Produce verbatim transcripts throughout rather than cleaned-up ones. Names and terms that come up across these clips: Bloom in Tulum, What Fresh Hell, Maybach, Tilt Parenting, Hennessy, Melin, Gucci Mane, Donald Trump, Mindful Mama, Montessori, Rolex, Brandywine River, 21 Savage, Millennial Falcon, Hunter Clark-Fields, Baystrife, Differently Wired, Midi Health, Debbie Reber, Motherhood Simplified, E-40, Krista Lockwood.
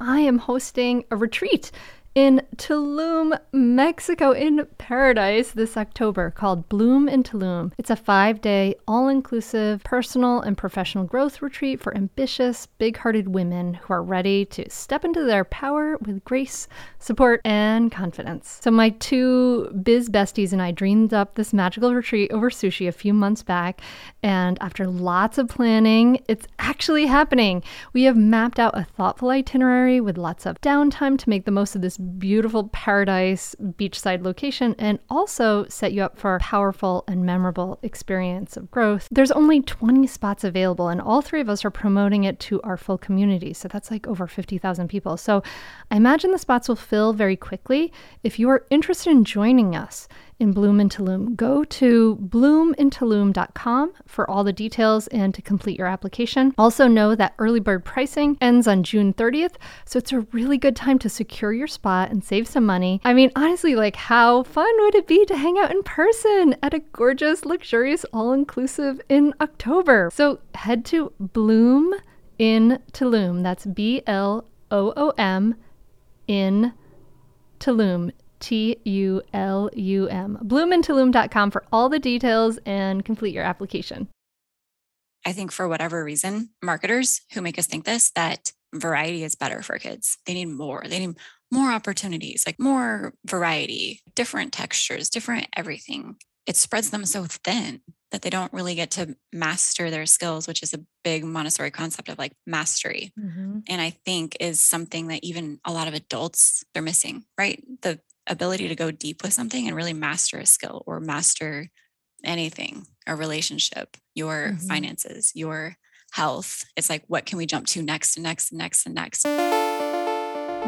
I am hosting a retreat in Tulum, Mexico, in paradise this October called Bloom in Tulum. It's a five-day, all-inclusive, personal and professional growth retreat for ambitious, big-hearted women who are ready to step into their power with grace, support, and confidence. So my two biz besties and I dreamed up this magical retreat over sushi a few months back, and after lots of planning, it's actually happening. We have mapped out a thoughtful itinerary with lots of downtime to make the most of this beautiful paradise beachside location and also set you up for a powerful and memorable experience of growth. There's only twenty spots available, and all three of us are promoting it to our full community. So that's like over fifty thousand people. So I imagine the spots will fill very quickly. If you are interested in joining us in Bloom in Tulum, go to bloom in tulum dot com for all the details and to complete your application. Also know that early bird pricing ends on June thirtieth, so it's a really good time to secure your spot and save some money. I mean, honestly, like how fun would it be to hang out in person at a gorgeous, luxurious, all-inclusive in October? So head to Bloom in Tulum. That's B L O O M in Tulum. T U L U M. bloom in tulum dot com for all the details and complete your application. I think for whatever reason, marketers who make us think this, that variety is better for kids. They need more. They need more opportunities, like more variety, different textures, different everything. It spreads them so thin that they don't really get to master their skills, which is a big Montessori concept of like mastery. Mm-hmm. And I think is something that even a lot of adults, they're missing, right? The ability to go deep with something and really master a skill or master anything, a relationship, your mm-hmm. finances, your health. It's like, what can we jump to next and next and next and next?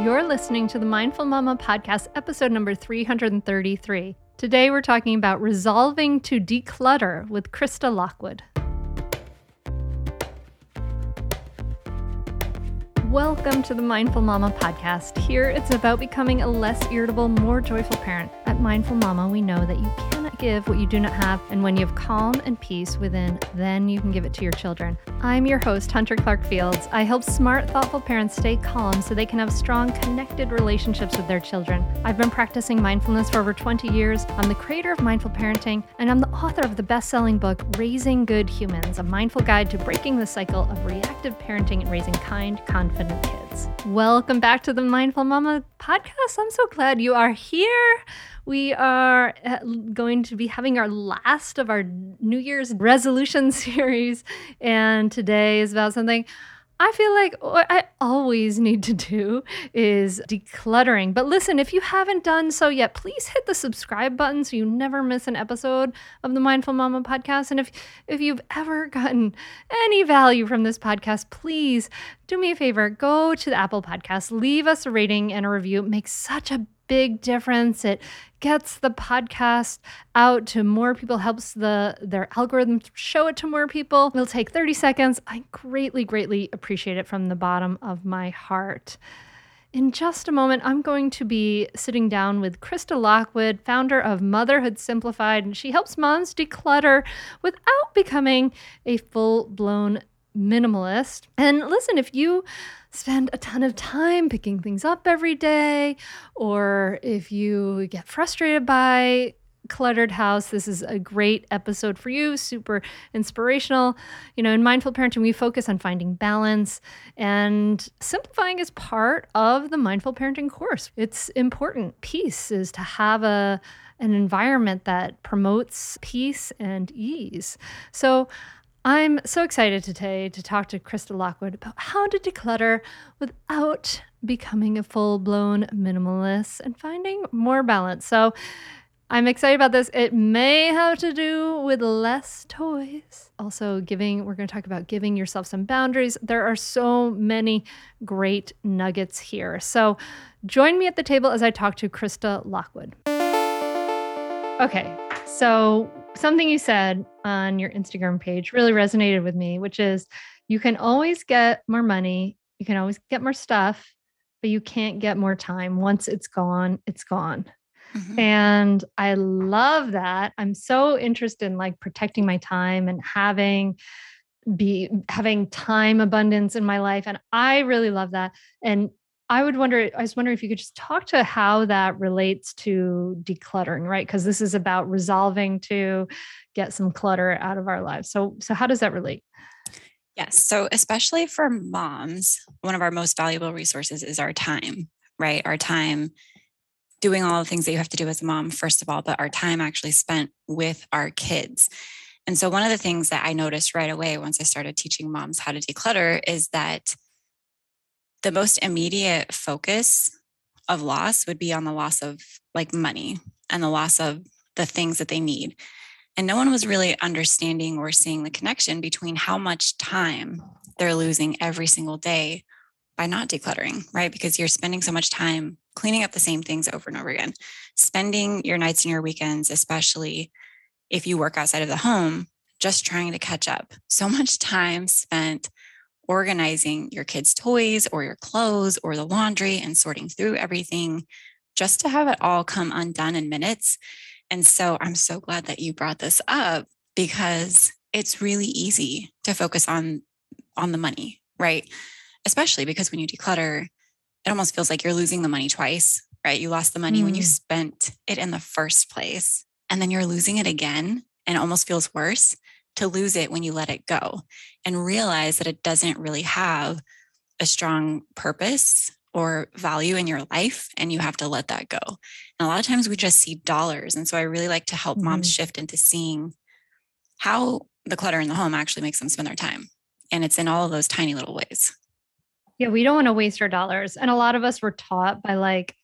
You're listening to the Mindful Mama podcast, episode number three hundred thirty-three. Today, we're talking about resolving to declutter with Krista Lockwood. Welcome to the Mindful Mama podcast. Here, it's about becoming a less irritable, more joyful parent. At Mindful Mama, we know that you cannot give what you do not have, and when you have calm and peace within, then you can give it to your children. I'm your host, Hunter Clark-Fields. I help smart, thoughtful parents stay calm so they can have strong, connected relationships with their children. I've been practicing mindfulness for over twenty years. I'm the creator of Mindful Parenting, and I'm the author of the best-selling book, Raising Good Humans, a mindful guide to breaking the cycle of reactive parenting and raising kind, confident, kids. Welcome back to the Mindful Mama podcast. I'm so glad you are here. We are going to be having our last of our New Year's resolution series, and today is about something I feel like what I always need to do is decluttering. But listen, if you haven't done so yet, please hit the subscribe button so you never miss an episode of the Mindful Mama podcast. And if, if you've ever gotten any value from this podcast, please do me a favor, go to the Apple Podcast, leave us a rating and a review. It makes such a big difference. It gets the podcast out to more people, helps the their algorithm show it to more people. It'll take thirty seconds. I greatly, greatly appreciate it from the bottom of my heart. In just a moment, I'm going to be sitting down with Krista Lockwood, founder of Motherhood Simplified, and she helps moms declutter without becoming a full-blown minimalist. And listen, if you spend a ton of time picking things up every day, or if you get frustrated by cluttered house, this is a great episode for you. Super inspirational. You know, in Mindful Parenting, we focus on finding balance, and simplifying is part of the Mindful Parenting course. It's important. Peace is to have a an environment that promotes peace and ease. So I'm so excited today to talk to Krista Lockwood about how to declutter without becoming a full-blown minimalist and finding more balance. So I'm excited about this. It may have to do with less toys. Also giving, we're going to talk about giving yourself some boundaries. There are so many great nuggets here. So join me at the table as I talk to Krista Lockwood. Okay, so something you said on your Instagram page really resonated with me, which is you can always get more money, you can always get more stuff, but you can't get more time. Once it's gone, it's gone. Mm-hmm. And I love that. I'm so interested in like protecting my time and having be having time abundance in my life. And I really love that. And I would wonder, I was wondering if you could just talk to how that relates to decluttering, right? Because this is about resolving to get some clutter out of our lives. So, so how does that relate? Yes. So especially for moms, one of our most valuable resources is our time, right? Our time doing all the things that you have to do as a mom, first of all, but our time actually spent with our kids. And so one of the things that I noticed right away once I started teaching moms how to declutter is that the most immediate focus of loss would be on the loss of like money and the loss of the things that they need. And no one was really understanding or seeing the connection between how much time they're losing every single day by not decluttering, right? Because you're spending so much time cleaning up the same things over and over again, spending your nights and your weekends, especially if you work outside of the home, just trying to catch up. So much time spent organizing your kids' toys or your clothes or the laundry and sorting through everything just to have it all come undone in minutes. And so I'm so glad that you brought this up because it's really easy to focus on, on the money, right? Especially because when you declutter, it almost feels like you're losing the money twice, right? You lost the money mm. when you spent it in the first place, and then you're losing it again, and it almost feels worse to lose it when you let it go and realize that it doesn't really have a strong purpose or value in your life, and you have to let that go. And a lot of times we just see dollars. And so I really like to help mm-hmm. moms shift into seeing how the clutter in the home actually makes them spend their time. And it's in all of those tiny little ways. Yeah, we don't want to waste our dollars. And a lot of us were taught by like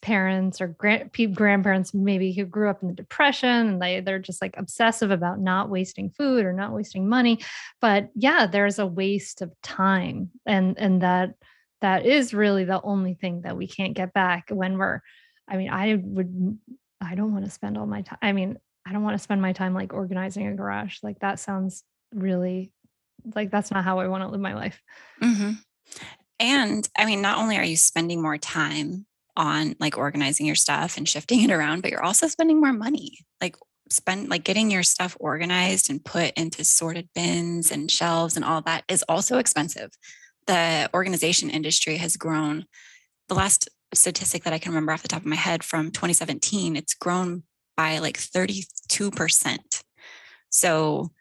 parents or grand- grandparents maybe who grew up in the Depression, and they, they're just like obsessive about not wasting food or not wasting money. But yeah, there's a waste of time. And, and that that is really the only thing that we can't get back when we're, I mean, I would, I don't want to spend all my time. I mean, I don't want to spend my time like organizing a garage. Like that sounds really like, that's not how I want to live my life. Mm-hmm. And I mean, not only are you spending more time on like organizing your stuff and shifting it around, but you're also spending more money, like spend, like getting your stuff organized and put into sorted bins and shelves and all that is also expensive. The organization industry has grown. The last statistic that I can remember off the top of my head from twenty seventeen, it's grown by like thirty-two percent. So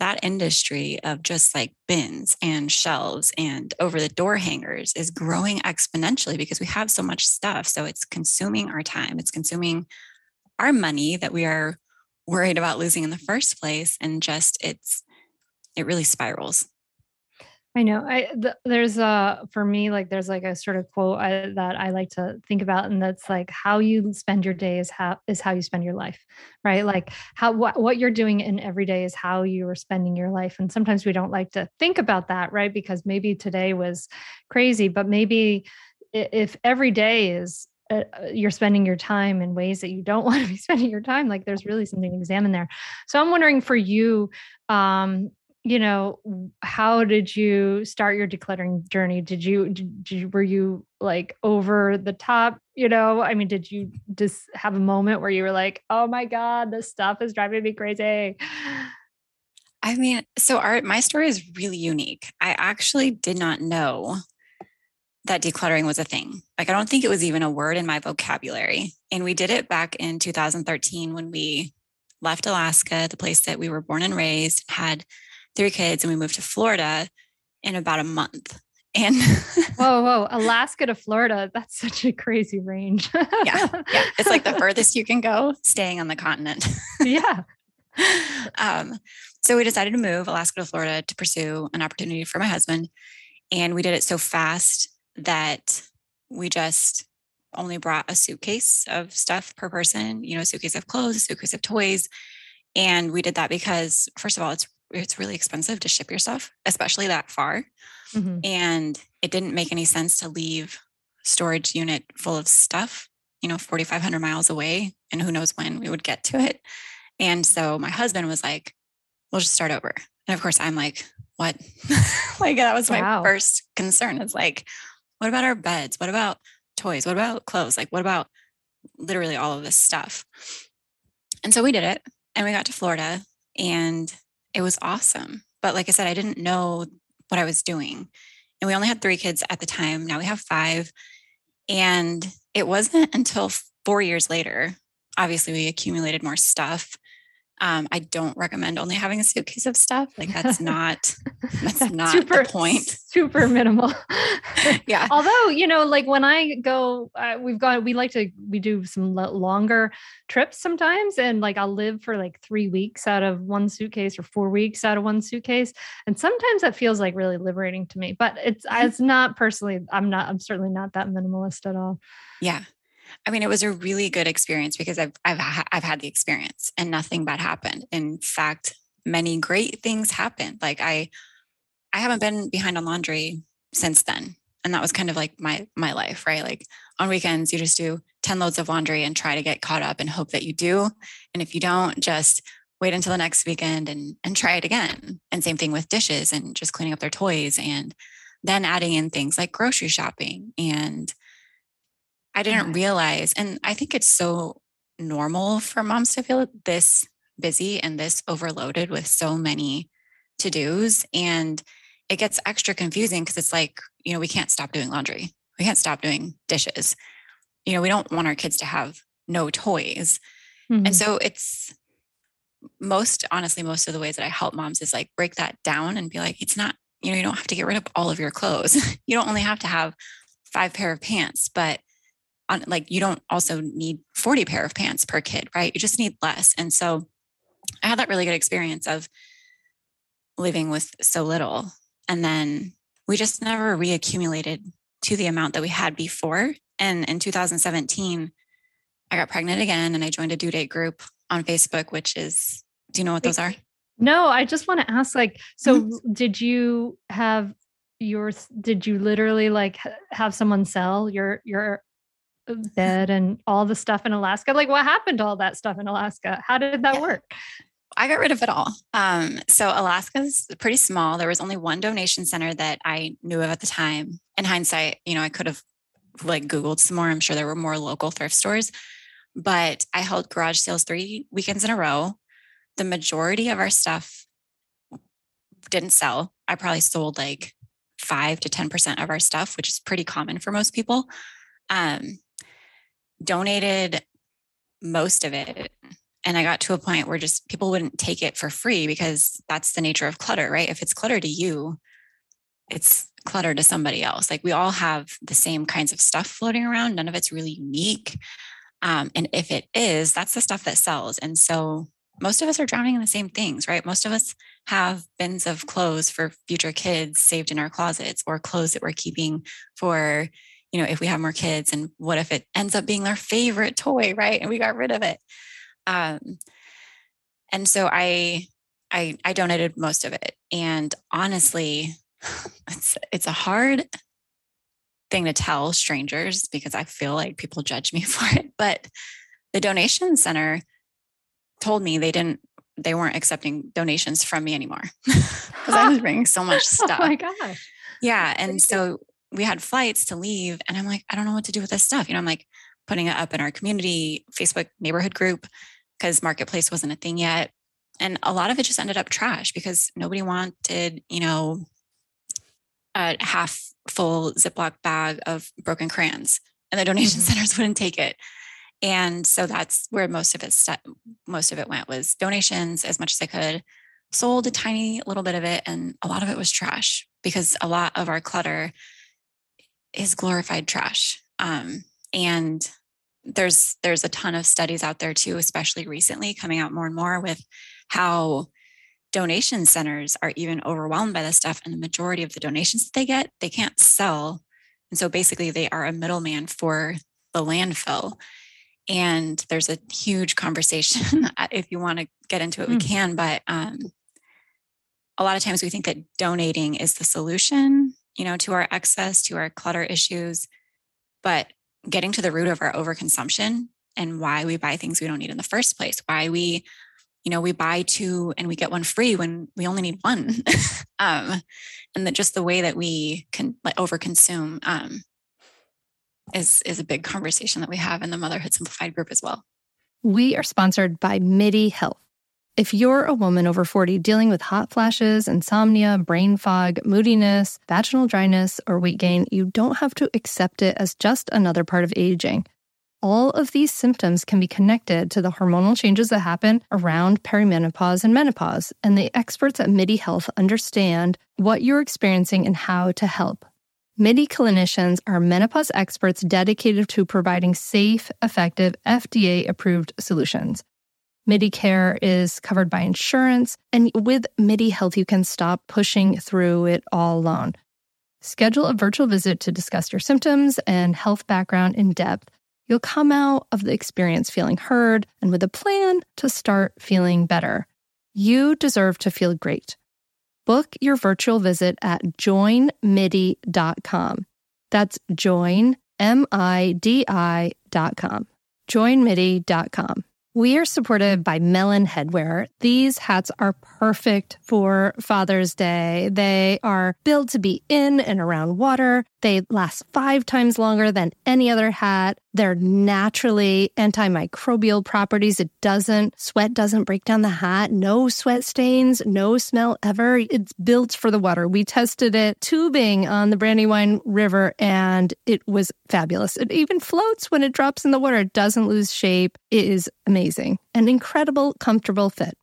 that industry of just like bins and shelves and over the door hangers is growing exponentially because we have so much stuff. So it's consuming our time. It's consuming our money that we are worried about losing in the first place. And just it's, it really spirals. I know. I th- there's a for me like there's like a sort of quote I, that I like to think about, and that's like how you spend your day is how is how you spend your life, right? Like how wh- what you're doing in every day is how you are spending your life. And sometimes we don't like to think about that, right? Because maybe today was crazy, but maybe if every day is uh, you're spending your time in ways that you don't want to be spending your time, like there's really something to examine there. So I'm wondering for you. Um, You know, how did you start your decluttering journey? Did you, did you, were you like over the top? You know, I mean, did you just have a moment where you were like, oh my God, this stuff is driving me crazy? I mean, so our, my story is really unique. I actually did not know that decluttering was a thing. Like, I don't think it was even a word in my vocabulary. And we did it back in two thousand thirteen when we left Alaska, the place that we were born and raised, had three kids, and we moved to Florida in about a month. And whoa, whoa, Alaska to Florida. That's such a crazy range. yeah, yeah. It's like the furthest you can go staying on the continent. yeah. Um, so we decided to move Alaska to Florida to pursue an opportunity for my husband. And we did it so fast that we just only brought a suitcase of stuff per person, you know, a suitcase of clothes, a suitcase of toys. And we did that because, first of all, it's it's really expensive to ship your stuff, especially that far. Mm-hmm. And it didn't make any sense to leave storage unit full of stuff, you know, forty-five hundred miles away, and who knows when we would get to it. And so my husband was like, we'll just start over. And of course I'm like, what? Like that was my wow. first concern. It's like, what about our beds? What about toys? What about clothes? Like, what about literally all of this stuff? And so we did it, and we got to Florida, and it was awesome. But like I said, I didn't know what I was doing. And we only had three kids at the time. Now we have five. And it wasn't until four years later, obviously we accumulated more stuff. Um, I don't recommend only having a suitcase of stuff. Like that's not, that's, that's not super, the point. Super minimal. Yeah. Although, you know, like when I go, uh, we've gone, we like to, we do some longer trips sometimes. And like, I'll live for like three weeks out of one suitcase or four weeks out of one suitcase. And sometimes that feels like really liberating to me, but it's, it's not personally, I'm not, I'm certainly not that minimalist at all. Yeah. I mean, it was a really good experience because I've, I've, ha- I've had the experience and nothing bad happened. In fact, many great things happened. Like I, I haven't been behind on laundry since then. And that was kind of like my, my life, right? Like on weekends, you just do ten loads of laundry and try to get caught up and hope that you do. And if you don't, just wait until the next weekend and, and try it again. And same thing with dishes and just cleaning up their toys and then adding in things like grocery shopping. And I didn't realize, and I think it's so normal for moms to feel this busy and this overloaded with so many to-dos. And it gets extra confusing because it's like, you know, we can't stop doing laundry. We can't stop doing dishes. You know, we don't want our kids to have no toys. Mm-hmm. And so it's most, honestly, most of the ways that I help moms is like break that down and be like, it's not, you know, you don't have to get rid of all of your clothes. You don't only have to have five pair of pants, but on, like you don't also need forty pair of pants per kid, right? You just need less. And so I had that really good experience of living with so little. And then we just never reaccumulated to the amount that we had before. And in two thousand seventeen, I got pregnant again and I joined a due date group on Facebook, which is, do you know what those are? No, I just want to ask, like, so mm-hmm. did you have your, did you literally like have someone sell your, your, bed and all the stuff in Alaska? Like what happened to all that stuff in Alaska? How did that yeah. work? I got rid of it all. Um, so Alaska's pretty small. There was only one donation center that I knew of at the time. In hindsight, you know, I could have like Googled some more. I'm sure there were more local thrift stores, but I held garage sales three weekends in a row. The majority of our stuff didn't sell. I probably sold like five to ten percent of our stuff, which is pretty common for most people. Um, donated most of it. And I got to a point where just people wouldn't take it for free because that's the nature of clutter, right? If it's clutter to you, it's clutter to somebody else. Like we all have the same kinds of stuff floating around. None of it's really unique. Um, and if it is, that's the stuff that sells. And so most of us are drowning in the same things, right? Most of us have bins of clothes for future kids saved in our closets or clothes that we're keeping for, you know, if we have more kids and what if it ends up being their favorite toy, right? And we got rid of it. Um, and so I, I, I donated most of it. And honestly, it's, it's a hard thing to tell strangers because I feel like people judge me for it, but the donation center told me they didn't, they weren't accepting donations from me anymore because I was bringing so much stuff. Oh my gosh. Yeah. And so we had flights to leave and I'm like, I don't know what to do with this stuff. You know, I'm like putting it up in our community Facebook neighborhood group because Marketplace wasn't a thing yet. And a lot of it just ended up trash because nobody wanted, you know, a half full Ziploc bag of broken crayons and the donation mm-hmm. centers wouldn't take it. And so that's where most of it, st- most of it went was donations as much as I could, sold a tiny little bit of it. And a lot of it was trash because a lot of our clutter is glorified trash. Um, and there's, there's a ton of studies out there too, especially recently coming out more and more with how donation centers are even overwhelmed by this stuff. And the majority of the donations that they get, they can't sell. And so basically they are a middleman for the landfill. And there's a huge conversation. If you want to get into it, mm. we can, but um, a lot of times we think that donating is the solution, you know, to our excess, to our clutter issues, but getting to the root of our overconsumption and why we buy things we don't need in the first place, why we, you know, we buy two and we get one free when we only need one. um, and that just the way that we can like overconsume um, is, is a big conversation that we have in the Motherhood Simplified group as well. We are sponsored by Midi Health. If you're a woman over forty dealing with hot flashes, insomnia, brain fog, moodiness, vaginal dryness, or weight gain, you don't have to accept it as just another part of aging. All of these symptoms can be connected to the hormonal changes that happen around perimenopause and menopause, and the experts at Midi Health understand what you're experiencing and how to help. Midi clinicians are menopause experts dedicated to providing safe, effective, F D A-approved solutions. Midi Care is covered by insurance, and with Midi Health, you can stop pushing through it all alone. Schedule a virtual visit to discuss your symptoms and health background in depth. You'll come out of the experience feeling heard and with a plan to start feeling better. You deserve to feel great. Book your virtual visit at join midi dot com. That's join, M I D I dot com. join midi dot com. We are supported by Melin headwear. These hats are perfect for Father's Day. They are built to be in and around water. They last five times longer than any other hat. They're naturally antimicrobial properties. It doesn't, sweat doesn't break down the hat. No sweat stains, no smell ever. It's built for the water. We tested it tubing on the Brandywine River and it was fabulous. It even floats when it drops in the water. It doesn't lose shape. It is amazing. An incredible, comfortable fit.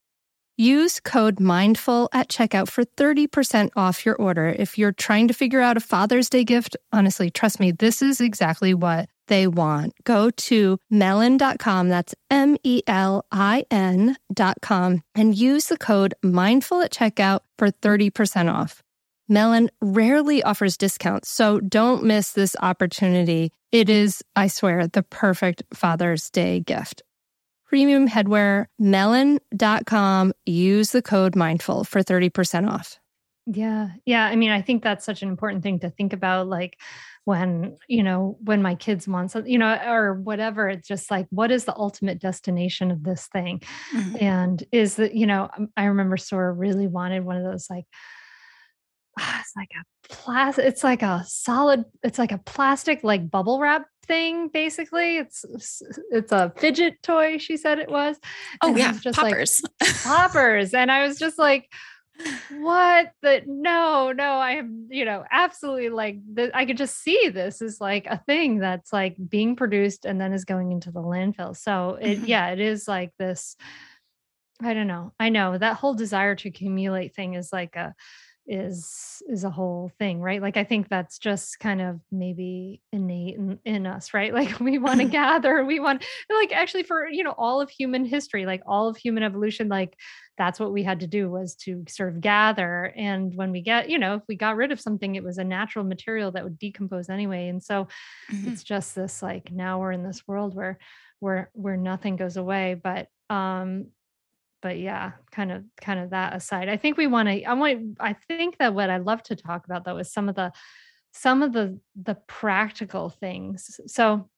Use code MINDFUL at checkout for thirty percent off your order. If you're trying to figure out a Father's Day gift, honestly, trust me, this is exactly what they want. Go to melin dot com, that's M E L I N dot com, and use the code MINDFUL at checkout for thirty percent off. Melin rarely offers discounts, so don't miss this opportunity. It is, I swear, the perfect Father's Day gift. Premium headwear, melin dot com. Use the code MINDFUL for thirty percent off. Yeah. Yeah. I mean, I think that's such an important thing to think about. Like when, you know, when my kids want something, you know, or whatever, it's just like, what is the ultimate destination of this thing? Mm-hmm. And is that, you know, I remember Sora really wanted one of those, like, it's like a plastic, it's like a solid, it's like a plastic, like bubble wrap thing. Basically it's, it's a fidget toy. She said it was. Oh and yeah. Was just poppers. Like, poppers. And I was just like, what the, no, no, I am, you know, absolutely like the, I could just see this is like a thing that's like being produced and then is going into the landfill. So it, mm-hmm. yeah, it is like this, I don't know. I know that whole desire to accumulate thing is like a, is is a whole thing, right? Like I think that's just kind of maybe innate in, in us, right? Like we want to gather, we want, like, actually for, you know, all of human history, like all of human evolution, like that's what we had to do, was to sort of gather. And when we get, you know, if we got rid of something, it was a natural material that would decompose anyway. And so mm-hmm. it's just this, like, now we're in this world where where where nothing goes away, but um But yeah, kind of, kind of that aside, I think we want to, I want, I think that what I love to talk about though, is some of the, some of the, the practical things. So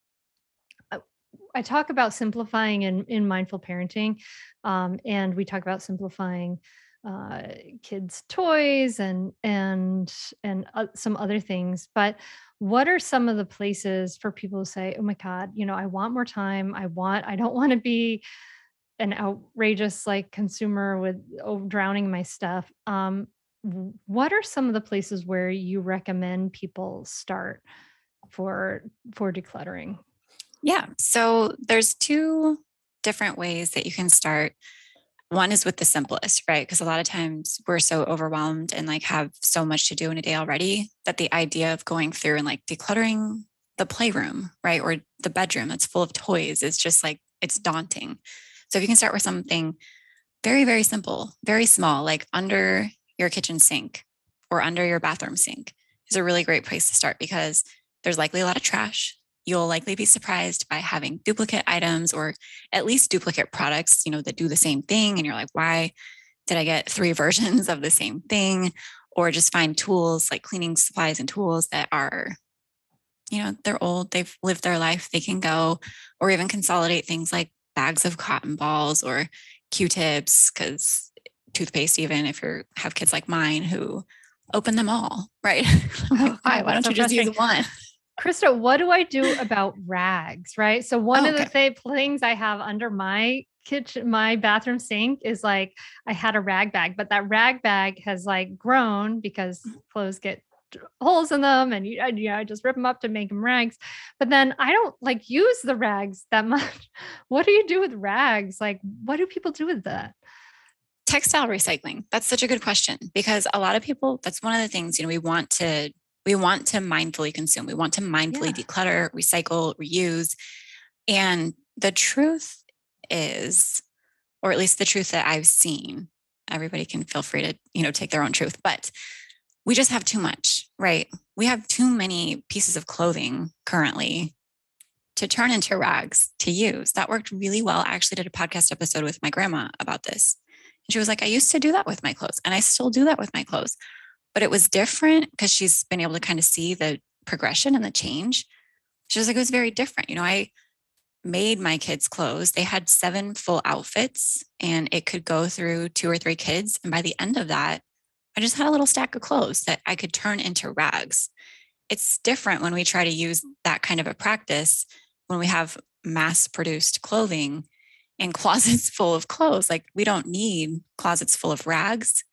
I talk about simplifying in, in mindful parenting. Um, and we talk about simplifying uh, kids' toys and, and, and uh, some other things, but what are some of the places for people who say, oh my God, you know, I want more time. I want, I don't want to be an outrageous, like, consumer with oh, drowning my stuff. Um, what are some of the places where you recommend people start for, for decluttering? Yeah. So there's two different ways that you can start. One is with the simplest, right? Because a lot of times we're so overwhelmed and, like, have so much to do in a day already that the idea of going through and, like, decluttering the playroom, right? Or the bedroom that's full of toys is just like, it's daunting. So if you can start with something very, very simple, very small, like under your kitchen sink or under your bathroom sink, is a really great place to start because there's likely a lot of trash. You'll likely be surprised by having duplicate items or at least duplicate products, you know, that do the same thing. And you're like, why did I get three versions of the same thing? Or just find tools, like cleaning supplies and tools that are, you know, they're old, they've lived their life, they can go, or even consolidate things like bags of cotton balls or Q-tips, because toothpaste, even if you have kids like mine who open them all, right? Like, why? Why don't you just use one? Krista, what do I do about rags, right? So one oh, okay. of the th- things I have under my kitchen, my bathroom sink is like, I had a rag bag, but that rag bag has like grown because clothes get holes in them and you, you know, I just rip them up to make them rags. But then I don't like use the rags that much. What do you do with rags? Like, what do people do with that? Textile recycling. That's such a good question, because a lot of people, that's one of the things, you know, we want to, we want to mindfully consume. We want to mindfully yeah. declutter, recycle, reuse. And the truth is, or at least the truth that I've seen, everybody can feel free to, you know, take their own truth, but we just have too much, right? We have too many pieces of clothing currently to turn into rags to use. That worked really well. I actually did a podcast episode with my grandma about this. And she was like, I used to do that with my clothes, and I still do that with my clothes, but it was different because she's been able to kind of see the progression and the change. She was like, it was very different. You know, I made my kids' clothes. They had seven full outfits and it could go through two or three kids. And by the end of that, I just had a little stack of clothes that I could turn into rags. It's different when we try to use that kind of a practice, when we have mass-produced clothing and closets full of clothes. Like, we don't need closets full of rags.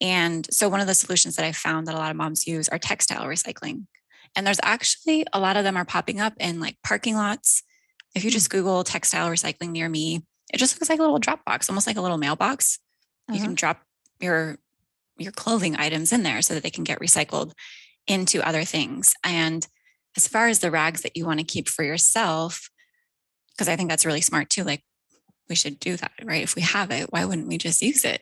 And so one of the solutions that I found that a lot of moms use are textile recycling. And there's actually a lot of them are popping up in like parking lots. If you just Google textile recycling near me, it just looks like a little drop box, almost like a little mailbox. Uh-huh. You can drop your, your clothing items in there so that they can get recycled into other things. And as far as the rags that you want to keep for yourself, because I think that's really smart too, like we should do that, right? If we have it, why wouldn't we just use it?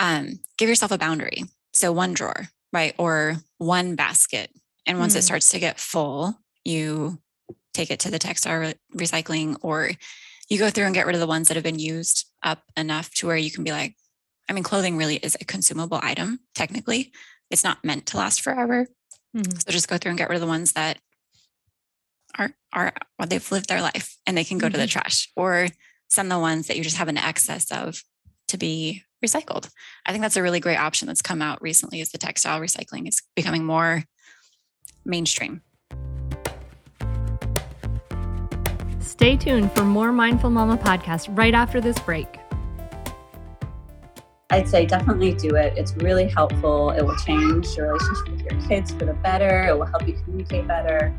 Um, give yourself a boundary. So one drawer, right? Or one basket. And once mm. it starts to get full, you take it to the textile re- recycling, or you go through and get rid of the ones that have been used up enough to where you can be like, I mean, clothing really is a consumable item. Technically, it's not meant to last forever. Mm. So just go through and get rid of the ones that are, are, well, they've lived their life and they can go mm-hmm. to the trash, or send the ones that you just have an excess of to be recycled. I think that's a really great option that's come out recently, is the textile recycling. It's becoming more mainstream. Stay tuned for more Mindful Mama podcast right after this break. I'd say definitely do it. It's really helpful. It will change your relationship with your kids for the better. It will help you communicate better.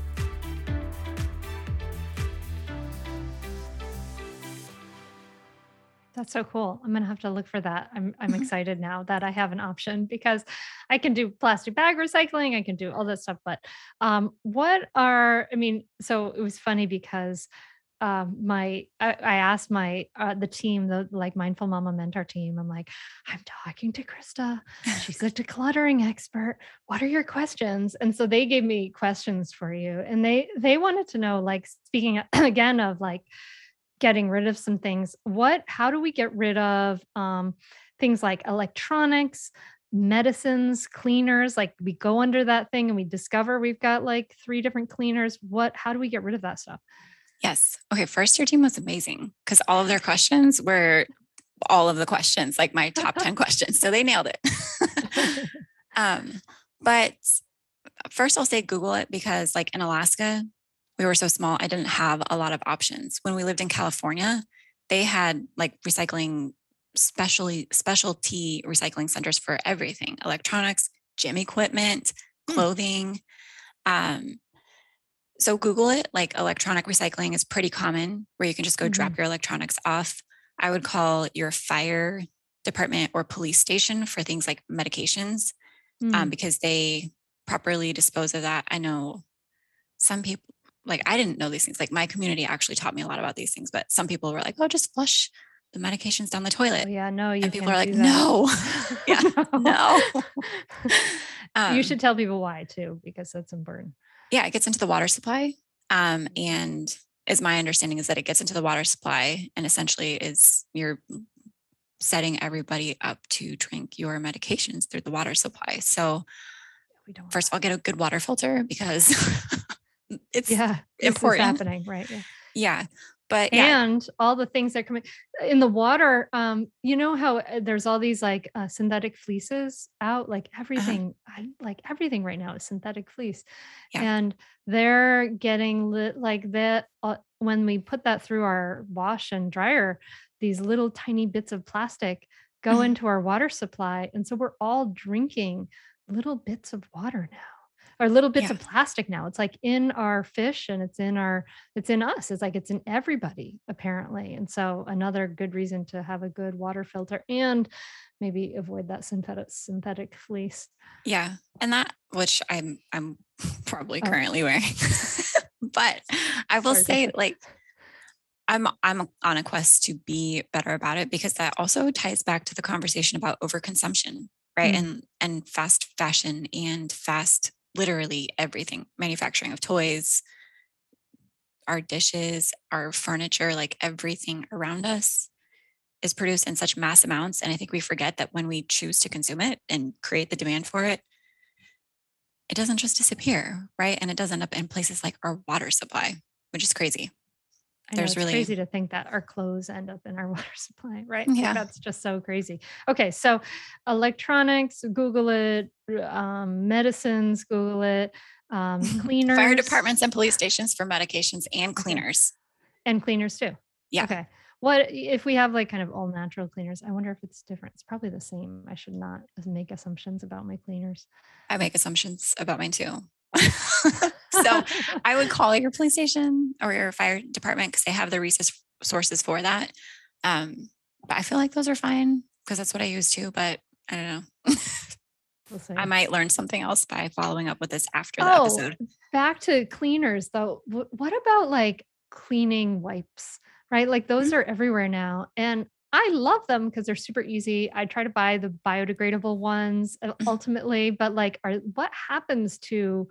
That's so cool. I'm going to have to look for that. I'm I'm excited now that I have an option, because I can do plastic bag recycling. I can do all that stuff. But um, what are, I mean, so it was funny because um, my, I, I asked my, uh, the team, the like Mindful Mama mentor team, I'm like, I'm talking to Krista. She's a decluttering expert. What are your questions? And so they gave me questions for you, and they, they wanted to know, like, speaking again of like, getting rid of some things. What, how do we get rid of um, things like electronics, medicines, cleaners? Like we go under that thing and we discover we've got like three different cleaners. What, how do we get rid of that stuff? Yes. Okay. First, your team was amazing, because all of their questions were all of the questions, like my top ten questions. So they nailed it. um, but first I'll say, Google it, because like in Alaska, we were so small, I didn't have a lot of options. When we lived in California, they had like recycling, specially specialty recycling centers for everything: electronics, gym equipment, clothing. Mm. Um, so Google it. Like electronic recycling is pretty common, where you can just go mm-hmm. drop your electronics off. I would call your fire department or police station for things like medications, mm. um, because they properly dispose of that. I know some people, like, I didn't know these things. Like my community actually taught me a lot about these things, but some people were like, oh, just flush the medications down the toilet. Oh, yeah, no, you and people are like, no, yeah, no. Um, you should tell people why too, because that's important. Yeah. It gets into the water supply. Um, and is my understanding is that it gets into the water supply, and essentially is you're setting everybody up to drink your medications through the water supply. So we don't first of all, get a good water filter, because it's yeah, important. It's happening, right? Yeah. yeah. But yeah. And all the things that come in the water, um, you know how there's all these like uh, synthetic fleeces out, like everything, uh-huh. I, like everything right now is synthetic fleece. Yeah. And they're getting lit like that. Uh, when we put that through our wash and dryer, these little tiny bits of plastic go mm-hmm. into our water supply. And so we're all drinking little bits of water now. Or little bits yeah. of plastic now. It's like in our fish, and it's in our, it's in us. It's like, it's in everybody apparently. And so another good reason to have a good water filter, and maybe avoid that synthetic synthetic fleece. Yeah. And that, which I'm, I'm probably oh. currently wearing, but I will Sorry. say like, I'm, I'm on a quest to be better about it, because that also ties back to the conversation about overconsumption, right? Mm-hmm. And, and fast fashion and fast literally everything, manufacturing of toys, our dishes, our furniture, like everything around us is produced in such mass amounts. And I think we forget that when we choose to consume it and create the demand for it, it doesn't just disappear, right? And it does end up in places like our water supply, which is crazy. I know, There's it's really crazy to think that our clothes end up in our water supply, right? Yeah. That's just so crazy. Okay. So electronics, Google it, um, medicines, Google it, um, cleaners, fire departments and police stations for medications and cleaners and cleaners too. Yeah. Okay. What if we have like kind of all natural cleaners? I wonder if it's different. It's probably the same. I should not make assumptions about my cleaners. I make assumptions about mine too. So I would call your police station or your fire department, because they have the resources for that. Um, but I feel like those are fine, because that's what I use too. But I don't know. We'll I might learn something else by following up with this after the oh, episode. Back to cleaners though. W- what about like cleaning wipes, right? Like those mm-hmm. are everywhere now. And I love them because they're super easy. I try to buy the biodegradable ones ultimately, but like, are, what happens to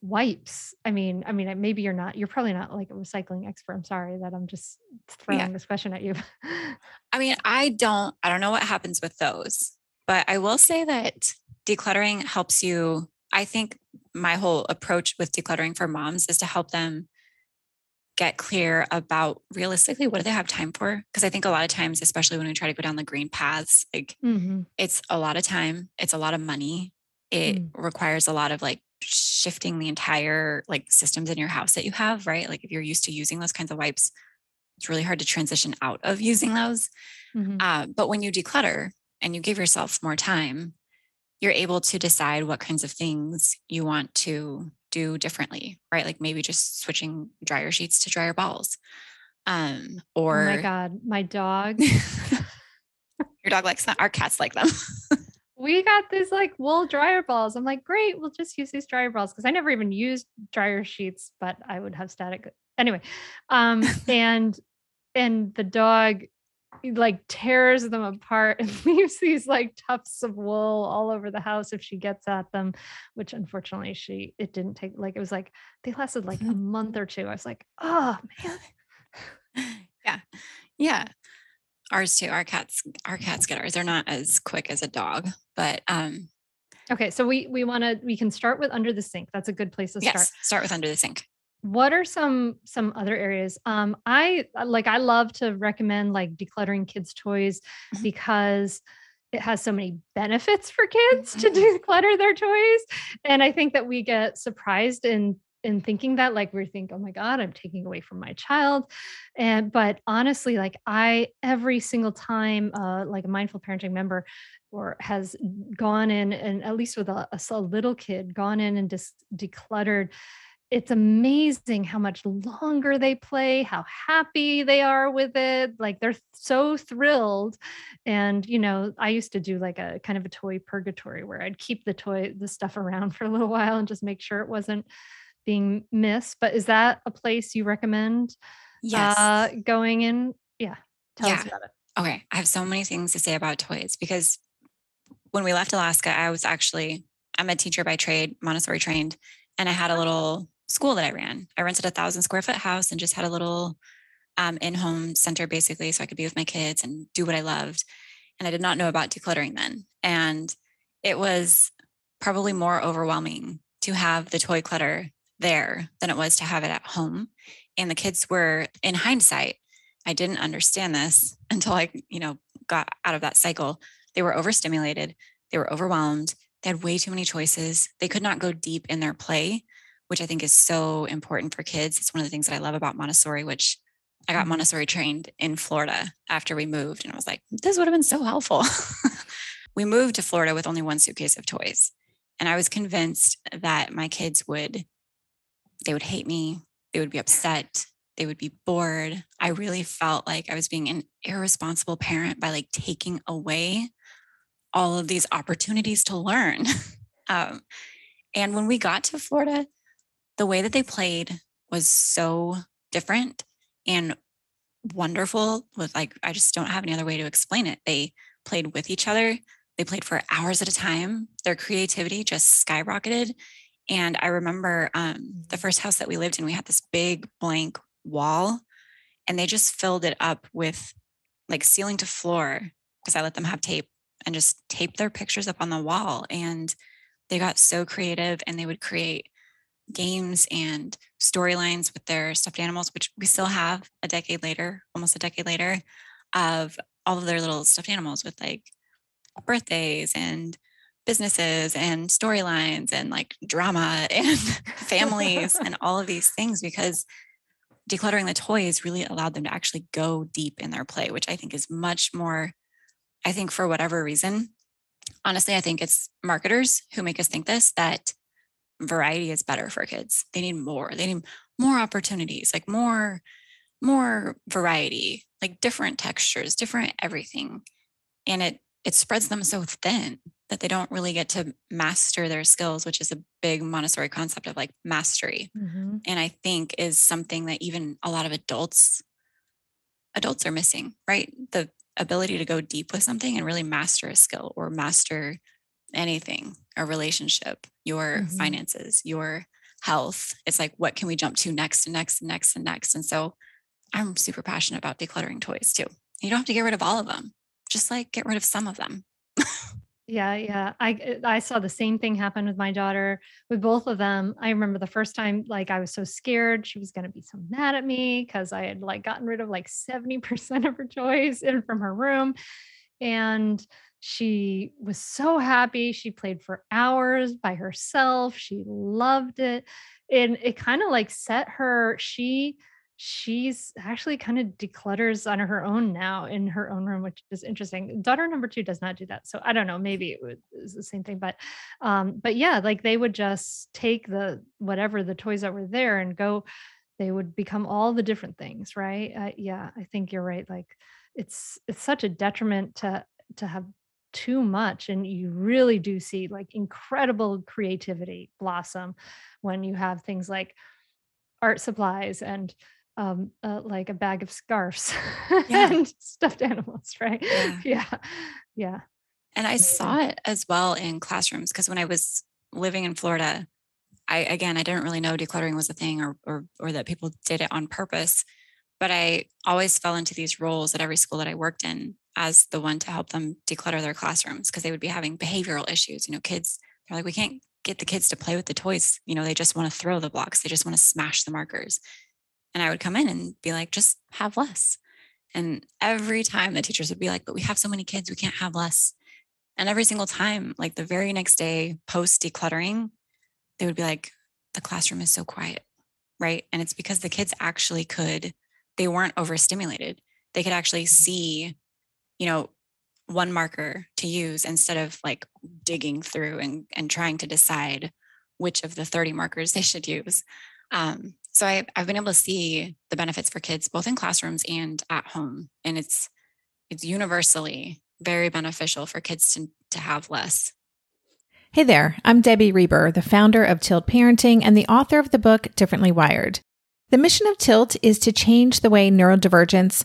wipes? I mean, I mean, maybe you're not, you're probably not like a recycling expert. I'm sorry that I'm just throwing yeah. this question at you. I mean, I don't, I don't know what happens with those, but I will say that decluttering helps you. I think my whole approach with decluttering for moms is to help them get clear about realistically, what do they have time for? Because I think a lot of times, especially when we try to go down the green paths, like mm-hmm. it's a lot of time, it's a lot of money. It mm. requires a lot of like shifting the entire like systems in your house that you have, right? Like if you're used to using those kinds of wipes, it's really hard to transition out of using those. Mm-hmm. Uh, but when you declutter and you give yourself more time, you're able to decide what kinds of things you want to do differently, right? Like maybe just switching dryer sheets to dryer balls. Um, or, oh my God, my dog Your dog likes them. Our cats like them. We got these like wool dryer balls. I'm like, great, we'll just use these dryer balls. Cause I never even used dryer sheets, but I would have static anyway. Um, and, and the dog like tears them apart and leaves these like tufts of wool all over the house if she gets at them, which unfortunately she, it didn't take, like, it was like, they lasted like a month or two. I was like, oh man. Yeah. Yeah. Ours too. Our cats, our cats get ours. They're not as quick as a dog, but, um, okay. So we, we want to, we can start with under the sink. That's a good place to start. Yes, start with under the sink. What are some, some other areas? Um, I like, I love to recommend like decluttering kids' toys mm-hmm. because it has so many benefits for kids mm-hmm. to declutter their toys. And I think that we get surprised in, in thinking that, like, we think, oh my God, I'm taking away from my child. And, but honestly, like I, every single time, uh, like a mindful parenting member or has gone in and at least with a, a little kid gone in and just de- decluttered, it's amazing how much longer they play, how happy they are with it. Like they're so thrilled. And, you know, I used to do like a kind of a toy purgatory where I'd keep the toy, the stuff around for a little while and just make sure it wasn't being missed. But is that a place you recommend? Yes. Uh, going in? Yeah. Tell yeah. us about it. Okay. I have so many things to say about toys because when we left Alaska, I was actually, I'm a teacher by trade, Montessori trained, and I had a little school that I ran. I rented a thousand square foot house and just had a little um, in-home center basically so I could be with my kids and do what I loved. And I did not know about decluttering then. And it was probably more overwhelming to have the toy clutter there than it was to have it at home. And the kids were, in hindsight, I didn't understand this until I, you know, got out of that cycle. They were overstimulated. They were overwhelmed. They had way too many choices. They could not go deep in their play, which I think is so important for kids. It's one of the things that I love about Montessori, which I got Montessori trained in Florida after we moved. And I was like, this would have been so helpful. We moved to Florida with only one suitcase of toys. And I was convinced that my kids would, they would hate me. They would be upset. They would be bored. I really felt like I was being an irresponsible parent by like taking away all of these opportunities to learn. Um, and when we got to Florida, the way that they played was so different and wonderful with like, I just don't have any other way to explain it. They played with each other. They played for hours at a time. Their creativity just skyrocketed. And I remember um, the first house that we lived in, we had this big blank wall and they just filled it up with like ceiling to floor because I let them have tape and just tape their pictures up on the wall. And they got so creative and they would create games and storylines with their stuffed animals, which we still have a decade later, almost a decade later, of all of their little stuffed animals with like birthdays and businesses and storylines and like drama and families and all of these things, because decluttering the toys really allowed them to actually go deep in their play, which I think is much more, I think for whatever reason, honestly, I think it's marketers who make us think this, that variety is better for kids. They need more, they need more opportunities, like more, more variety, like different textures, different everything. And it, it spreads them so thin that they don't really get to master their skills, which is a big Montessori concept of like mastery. Mm-hmm. And I think is something that even a lot of adults, adults are missing, right? The ability to go deep with something and really master a skill or master anything, a relationship, your mm-hmm. finances, your health. It's like, what can we jump to next and next and next and next? And so I'm super passionate about decluttering toys too. You don't have to get rid of all of them. Just like get rid of some of them. Yeah. Yeah. I, I saw the same thing happen with my daughter, with both of them. I remember the first time, like I was so scared she was going to be so mad at me because I had like gotten rid of like seventy percent of her toys in from her room. And she was so happy. She played for hours by herself. She loved it. And it kind of like set her, she, she's actually kind of declutters on her own now in her own room, which is interesting. Daughter number two does not do that. So I don't know, maybe it was the same thing, but, um, but yeah, like they would just take the, whatever the toys that were there and go, they would become all the different things. Right. Uh, yeah. I think you're right. Like it's, it's such a detriment to, to have too much. And you really do see like incredible creativity blossom when you have things like art supplies and um, uh, like a bag of scarves yeah. and stuffed animals, right? Yeah. Yeah. yeah. And I saw it as well in classrooms, because when I was living in Florida, I, again, I didn't really know decluttering was a thing or, or, or that people did it on purpose, but I always fell into these roles at every school that I worked in as the one to help them declutter their classrooms, because they would be having behavioral issues. You know, kids, they're like, we can't get the kids to play with the toys. You know, they just want to throw the blocks. They just want to smash the markers. And I would come in and be like, just have less. And every time the teachers would be like, but we have so many kids, we can't have less. And every single time, like the very next day post decluttering, they would be like, the classroom is so quiet, right? And it's because the kids actually could, they weren't overstimulated. They could actually see, you know, one marker to use instead of like digging through and, and trying to decide which of the thirty markers they should use. Um, so I, I've been able to see the benefits for kids, both in classrooms and at home. And it's, it's universally very beneficial for kids to, to have less. Hey there, I'm Debbie Reber, the founder of Tilt Parenting and the author of the book, Differently Wired. The mission of Tilt is to change the way neurodivergence,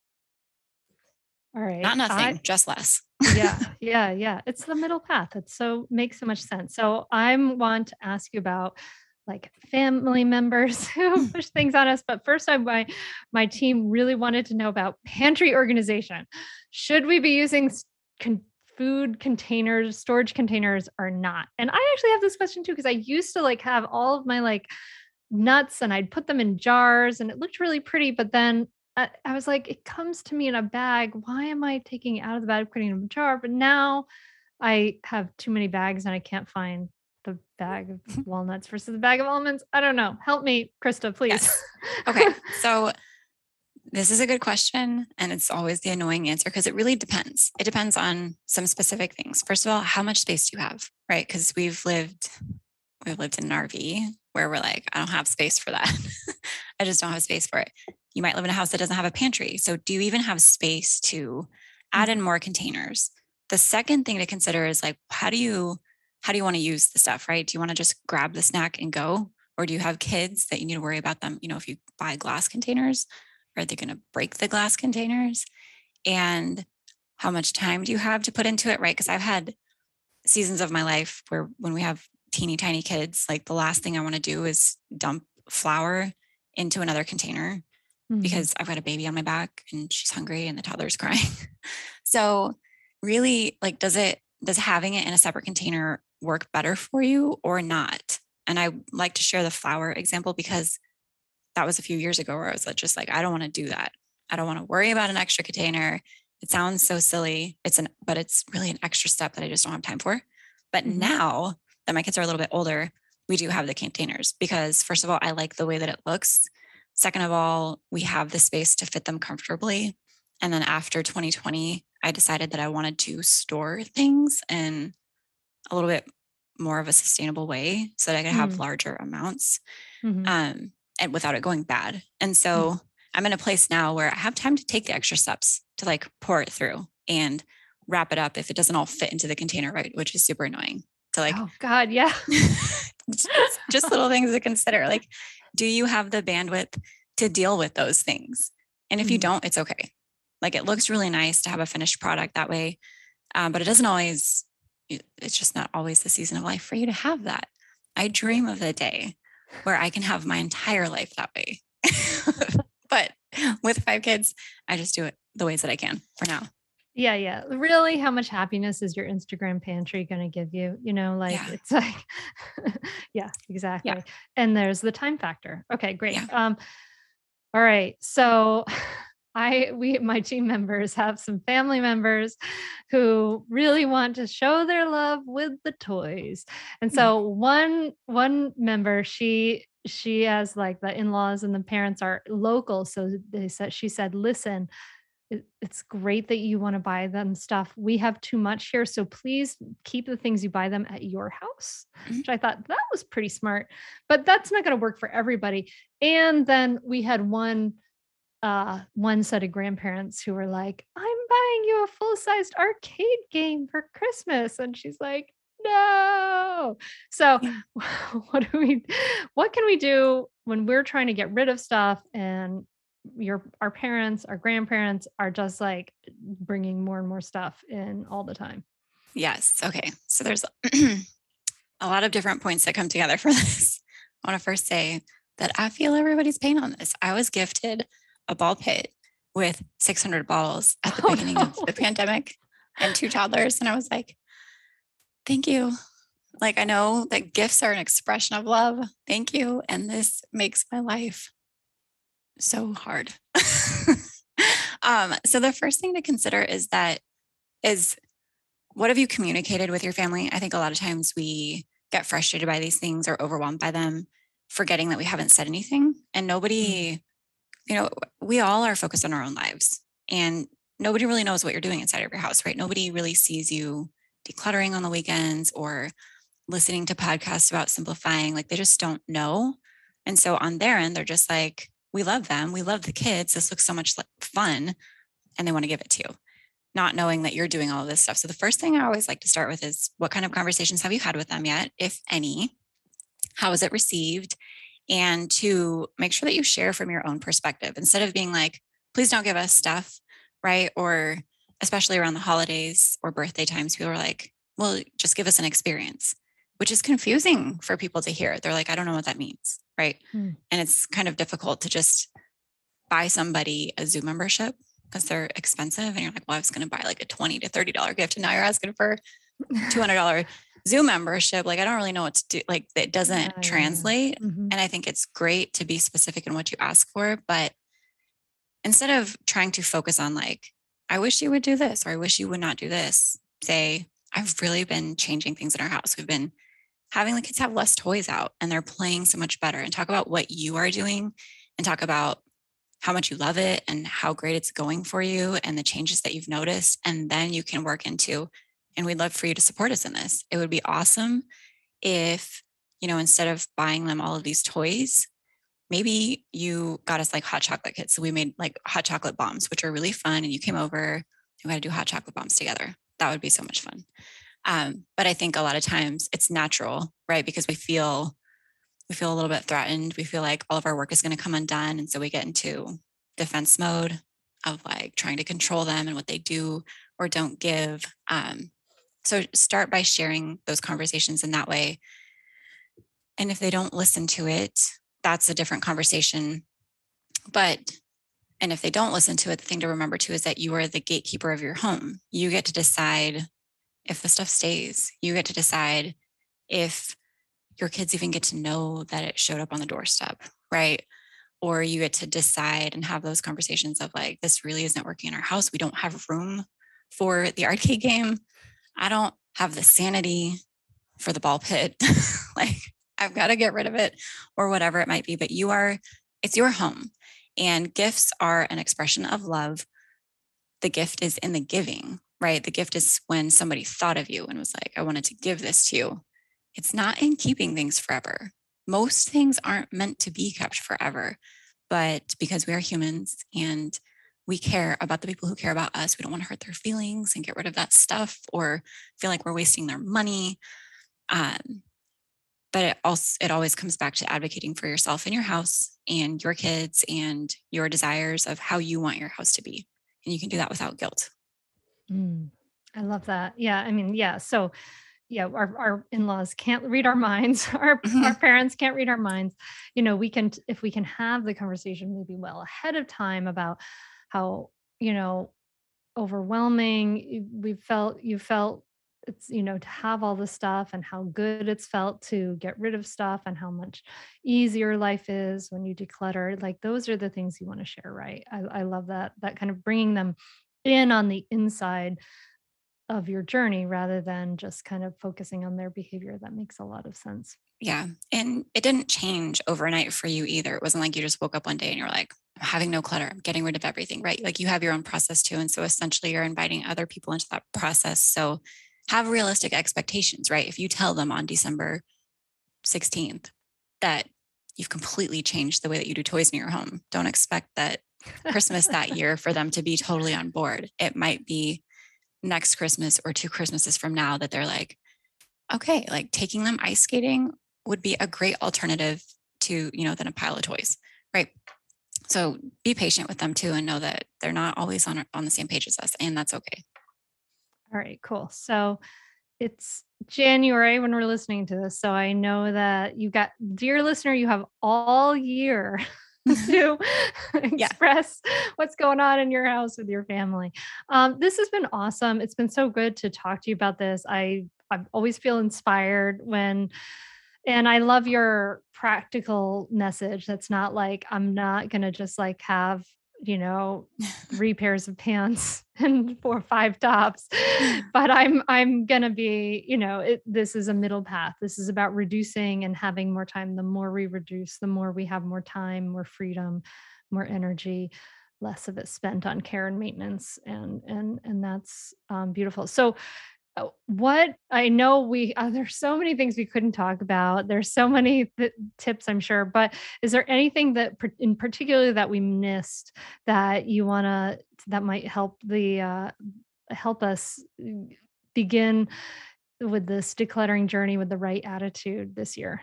All right. Not nothing, I, just less. yeah, yeah, yeah. It's the middle path. It so makes so much sense. So I want to ask you about like family members who push things on us. But first, I, my my team really wanted to know about pantry organization. Should we be using con- food containers, storage containers, or not? And I actually have this question too, because I used to like have all of my like nuts and I'd put them in jars and it looked really pretty, but then I was like, it comes to me in a bag. Why am I taking it out of the bag, putting it in a jar? But now I have too many bags and I can't find the bag of walnuts versus the bag of almonds. I don't know. Help me, Krista, please. Yes. Okay. So this is a good question. And it's always the annoying answer because it really depends. It depends on some specific things. First of all, how much space do you have? Right. Because we've lived, we've lived in an R V where we're like, I don't have space for that. I just don't have space for it. You might live in a house that doesn't have a pantry. So do you even have space to add in more containers? The second thing to consider is like, how do you, how do you want to use the stuff, right? Do you want to just grab the snack and go, or do you have kids that you need to worry about them? You know, if you buy glass containers, are they going to break the glass containers? And how much time do you have to put into it, right? Because I've had seasons of my life where when we have teeny tiny kids, like the last thing I want to do is dump flour into another container. mm-hmm. because I've got a baby on my back and she's hungry and the toddler's crying. So really, like, does it, does having it in a separate container work better for you or not? And I like to share the flour example because that was a few years ago where I was just like, I don't want to do that. I don't want to worry about an extra container. It sounds so silly. It's an, but it's really an extra step that I just don't have time for. But now that my kids are a little bit older, we do have the containers because, first of all, I like the way that it looks. Second of all, we have the space to fit them comfortably. And then after twenty twenty, I decided that I wanted to store things in a little bit more of a sustainable way so that I could have mm-hmm. larger amounts mm-hmm. um, and without it going bad. And so mm-hmm. I'm in a place now where I have time to take the extra steps to like pour it through and wrap it up if it doesn't all fit into the container, right? Which is super annoying to like, oh God. Yeah. just, just little things to consider. Like, do you have the bandwidth to deal with those things? And if mm-hmm. you don't, it's okay. Like, it looks really nice to have a finished product that way. Um, but it doesn't always, it's just not always the season of life for you to have that. I dream of the day where I can have my entire life that way. But with five kids, I just do it the ways that I can for now. Yeah. Yeah. Really, how much happiness is your Instagram pantry going to give you? You know, like yeah. it's like, yeah, exactly. Yeah. And there's the time factor. Okay, great. Yeah. Um, all right. So I, we, my team members have some family members who really want to show their love with the toys. And so mm-hmm. one, one member, she, she has like the in-laws and the parents are local. So they said, she said, listen, it's great that you want to buy them stuff. We have too much here. So please keep the things you buy them at your house, mm-hmm. which I thought that was pretty smart, but that's not going to work for everybody. And then we had one, uh, one set of grandparents who were like, I'm buying you a full-sized arcade game for Christmas. And she's like, no. So what do we, what can we do when we're trying to get rid of stuff and your, our parents, our grandparents are just like bringing more and more stuff in all the time? Yes. Okay. So there's a lot of different points that come together for this. I want to first say that I feel everybody's pain on this. I was gifted a ball pit with six hundred balls at the oh, beginning no. of the pandemic and two toddlers. And I was like, thank you. Like, I know that gifts are an expression of love. Thank you. And this makes my life so hard. um, so the first thing to consider is that is what have you communicated with your family? I think a lot of times we get frustrated by these things or overwhelmed by them, forgetting that we haven't said anything. And nobody, you know, we all are focused on our own lives and nobody really knows what you're doing inside of your house, right? Nobody really sees you decluttering on the weekends or listening to podcasts about simplifying. Like, they just don't know. And so on their end, they're just like, we love them. We love the kids. This looks so much like fun. And they want to give it to you, not knowing that you're doing all of this stuff. So the first thing I always like to start with is what kind of conversations have you had with them yet? If any, how is it received? And to make sure that you share from your own perspective instead of being like, please don't give us stuff. Right. Or especially around the holidays or birthday times, people are like, well, just give us an experience, which is confusing for people to hear. They're like, I don't know what that means. Right. Hmm. And it's kind of difficult to just buy somebody a Zoom membership because they're expensive. And you're like, well, I was going to buy like a twenty to thirty dollars gift. And now you're asking for two hundred dollars Zoom membership. Like, I don't really know what to do. Like, it doesn't uh, translate. Yeah. Mm-hmm. And I think it's great to be specific in what you ask for, but instead of trying to focus on like, I wish you would do this, or I wish you would not do this, say, I've really been changing things in our house. We've been having the kids have less toys out and they're playing so much better, and talk about what you are doing and talk about how much you love it and how great it's going for you and the changes that you've noticed. And then you can work into, and we'd love for you to support us in this. It would be awesome if, you know, instead of buying them all of these toys, maybe you got us like hot chocolate kits. So we made like hot chocolate bombs, which are really fun. And you came over and we had to do hot chocolate bombs together. That would be so much fun. Um, but I think a lot of times it's natural, right? Because we feel, we feel a little bit threatened. We feel like all of our work is going to come undone. And so we get into defense mode of like trying to control them and what they do or don't give. Um, so start by sharing those conversations in that way. And if they don't listen to it, that's a different conversation, but And if they don't listen to it, the thing to remember too is that you are the gatekeeper of your home. You get to decide if the stuff stays. You get to decide if your kids even get to know that it showed up on the doorstep, right? Or you get to decide and have those conversations of like, this really isn't working in our house. We don't have room for the arcade game. I don't have the sanity for the ball pit. Like, I've got to get rid of it, or whatever it might be. But you are, it's your home. And gifts are an expression of love. The gift is in the giving, right? The gift is when somebody thought of you and was like, I wanted to give this to you. It's not in keeping things forever. Most things aren't meant to be kept forever, but because we are humans and we care about the people who care about us, we don't want to hurt their feelings and get rid of that stuff or feel like we're wasting their money. Um, but it also, it always comes back to advocating for yourself and your house and your kids and your desires of how you want your house to be. And you can do that without guilt. Mm, I love that. Yeah. I mean, yeah. So yeah, our, our in-laws can't read our minds. Our, our parents can't read our minds. You know, we can, if we can have the conversation maybe well ahead of time about how, you know, overwhelming we felt, you felt it's, you know, to have all this stuff and how good it's felt to get rid of stuff and how much easier life is when you declutter. Like, those are the things you want to share, right? I, I love that, that kind of bringing them in on the inside of your journey rather than just kind of focusing on their behavior. That makes a lot of sense. Yeah. And it didn't change overnight for you either. It wasn't like you just woke up one day and you're like, I'm having no clutter, I'm getting rid of everything, right? Like, you have your own process too. And so essentially you're inviting other people into that process. So have realistic expectations, right? If you tell them on December sixteenth that you've completely changed the way that you do toys in your home, don't expect that Christmas that year for them to be totally on board. It might be next Christmas or two Christmases from now that they're like, okay, like taking them ice skating would be a great alternative to, you know, than a pile of toys, right? So be patient with them too, and know that they're not always on, on the same page as us, and that's okay. All right, cool. So it's January when we're listening to this. So I know that you got, dear listener, you have all year to express yeah. what's going on in your house with your family. Um, this has been awesome. It's been so good to talk to you about this. I, I always feel inspired when, and I love your practical message. That's not like, I'm not going to just like have, you know, three pairs of pants and four or five tops, but I'm, I'm going to be, you know, it, this is a middle path. This is about reducing and having more time. The more we reduce, the more we have more time, more freedom, more energy, less of it spent on care and maintenance. And, and, and that's um, beautiful. So what I know we, uh, there's so many things we couldn't talk about. There's so many th- tips, I'm sure, but is there anything that in particular that we missed that you want to, that might help the, uh, help us begin with this decluttering journey with the right attitude this year?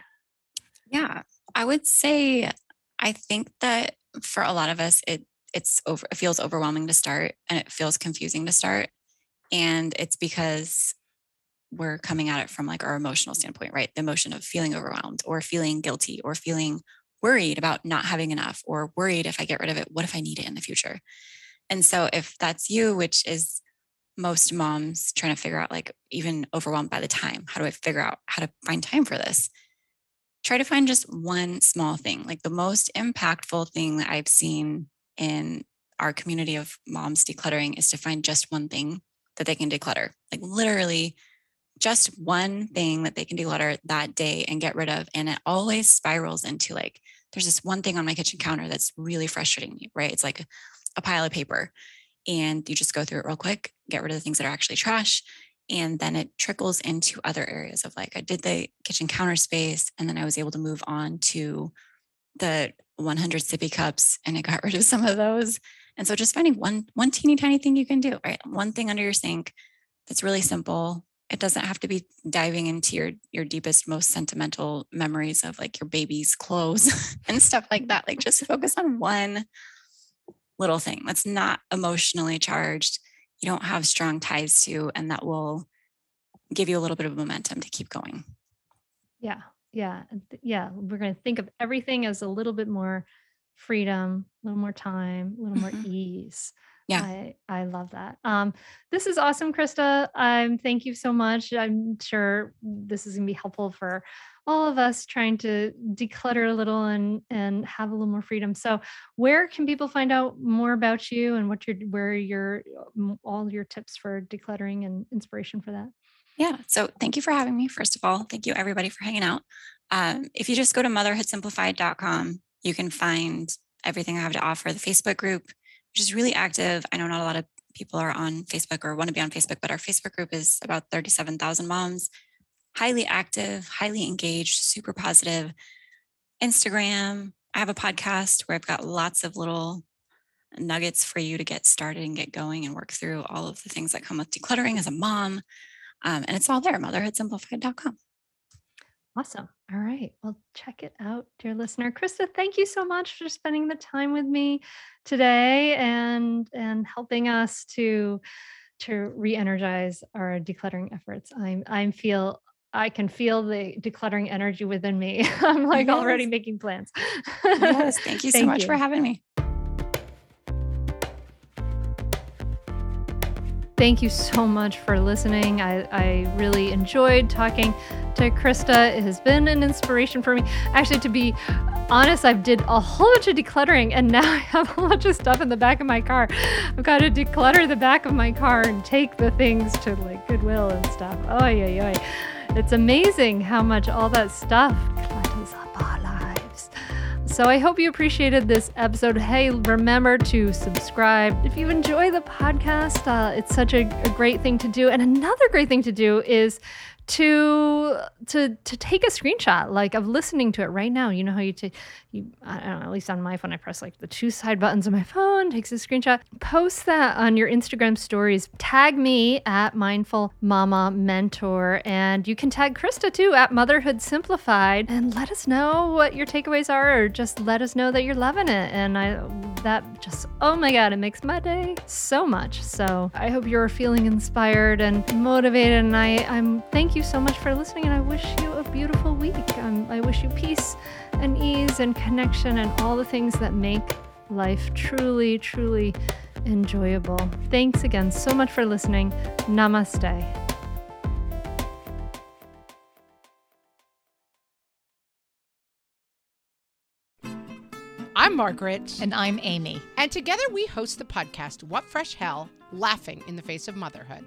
Yeah, I would say, I think that for a lot of us, it, it's over, it feels overwhelming to start, and it feels confusing to start. And it's because we're coming at it from like our emotional standpoint, right? The emotion of feeling overwhelmed or feeling guilty or feeling worried about not having enough, or worried if I get rid of it, what if I need it in the future? And so if that's you, which is most moms trying to figure out, like, even overwhelmed by the time, how do I figure out how to find time for this? Try to find just one small thing. Like, the most impactful thing that I've seen in our community of moms decluttering is to find just one thing that they can declutter, like literally just one thing that they can declutter that day and get rid of. And it always spirals into like, there's this one thing on my kitchen counter that's really frustrating me, right? It's like a pile of paper, and you just go through it real quick, get rid of the things that are actually trash. And then it trickles into other areas of like, I did the kitchen counter space, and then I was able to move on to the one hundred sippy cups, and I got rid of some of those. And so just finding one, one teeny tiny thing you can do, right? One thing under your sink that's really simple. It doesn't have to be diving into your, your deepest, most sentimental memories of like your baby's clothes and stuff like that. Like, just focus on one little thing that's not emotionally charged, you don't have strong ties to, and that will give you a little bit of momentum to keep going. Yeah. Yeah. Yeah. We're going to think of everything as a little bit more freedom, a little more time, a little more ease. Yeah. I, I love that. Um, this is awesome, Krista. Um, thank you so much. I'm sure this is gonna be helpful for all of us trying to declutter a little and, and have a little more freedom. So where can people find out more about you and what your, where your, all your tips for decluttering and inspiration for that? Yeah. So thank you for having me. First of all, thank you everybody for hanging out. Um, if you just go to motherhood simplified dot com, you can find everything I have to offer. The Facebook group, which is really active. I know not a lot of people are on Facebook or want to be on Facebook, but our Facebook group is about thirty-seven thousand moms, highly active, highly engaged, super positive. Instagram, I have a podcast where I've got lots of little nuggets for you to get started and get going and work through all of the things that come with decluttering as a mom. Um, and it's all there, motherhood simplified dot com. Awesome. All right. Well, check it out, dear listener. Krista, thank you so much for spending the time with me today and, and helping us to, to re-energize our decluttering efforts. I'm, I'm feel, I can feel the decluttering energy within me. I'm like yes. already making plans. Yes. Thank you so thank much you. for having me. Thank you so much for listening. I, I really enjoyed talking to Krista. It has been an inspiration for me. Actually, to be honest, I've did a whole bunch of decluttering and now I have a bunch of stuff in the back of my car. I've got to declutter the back of my car and take the things to like Goodwill and stuff. Oh, yeah, yeah. It's amazing how much all that stuff clutters up our lives. So I hope you appreciated this episode. Hey, remember to subscribe. If you enjoy the podcast, uh, it's such a, a great thing to do. And another great thing to do is to to to take a screenshot like of listening to it right now. You know how you take, you, I don't know, at least on my phone, I press like the two side buttons on my phone, takes a screenshot, post that on your Instagram stories, tag me at Mindful Mama Mentor, and you can tag Krista too at Motherhood Simplified, and let us know what your takeaways are, or just let us know that you're loving it. And I, that just, oh my God, it makes my day so much. So I hope you're feeling inspired and motivated, and I, I'm, thank you Thank you so much for listening, and I wish you a beautiful week. Um, I wish you peace and ease and connection and all the things that make life truly, truly enjoyable. Thanks again so much for listening. Namaste. I'm Margaret. And I'm Amy. And together we host the podcast, What Fresh Hell, Laughing in the Face of Motherhood.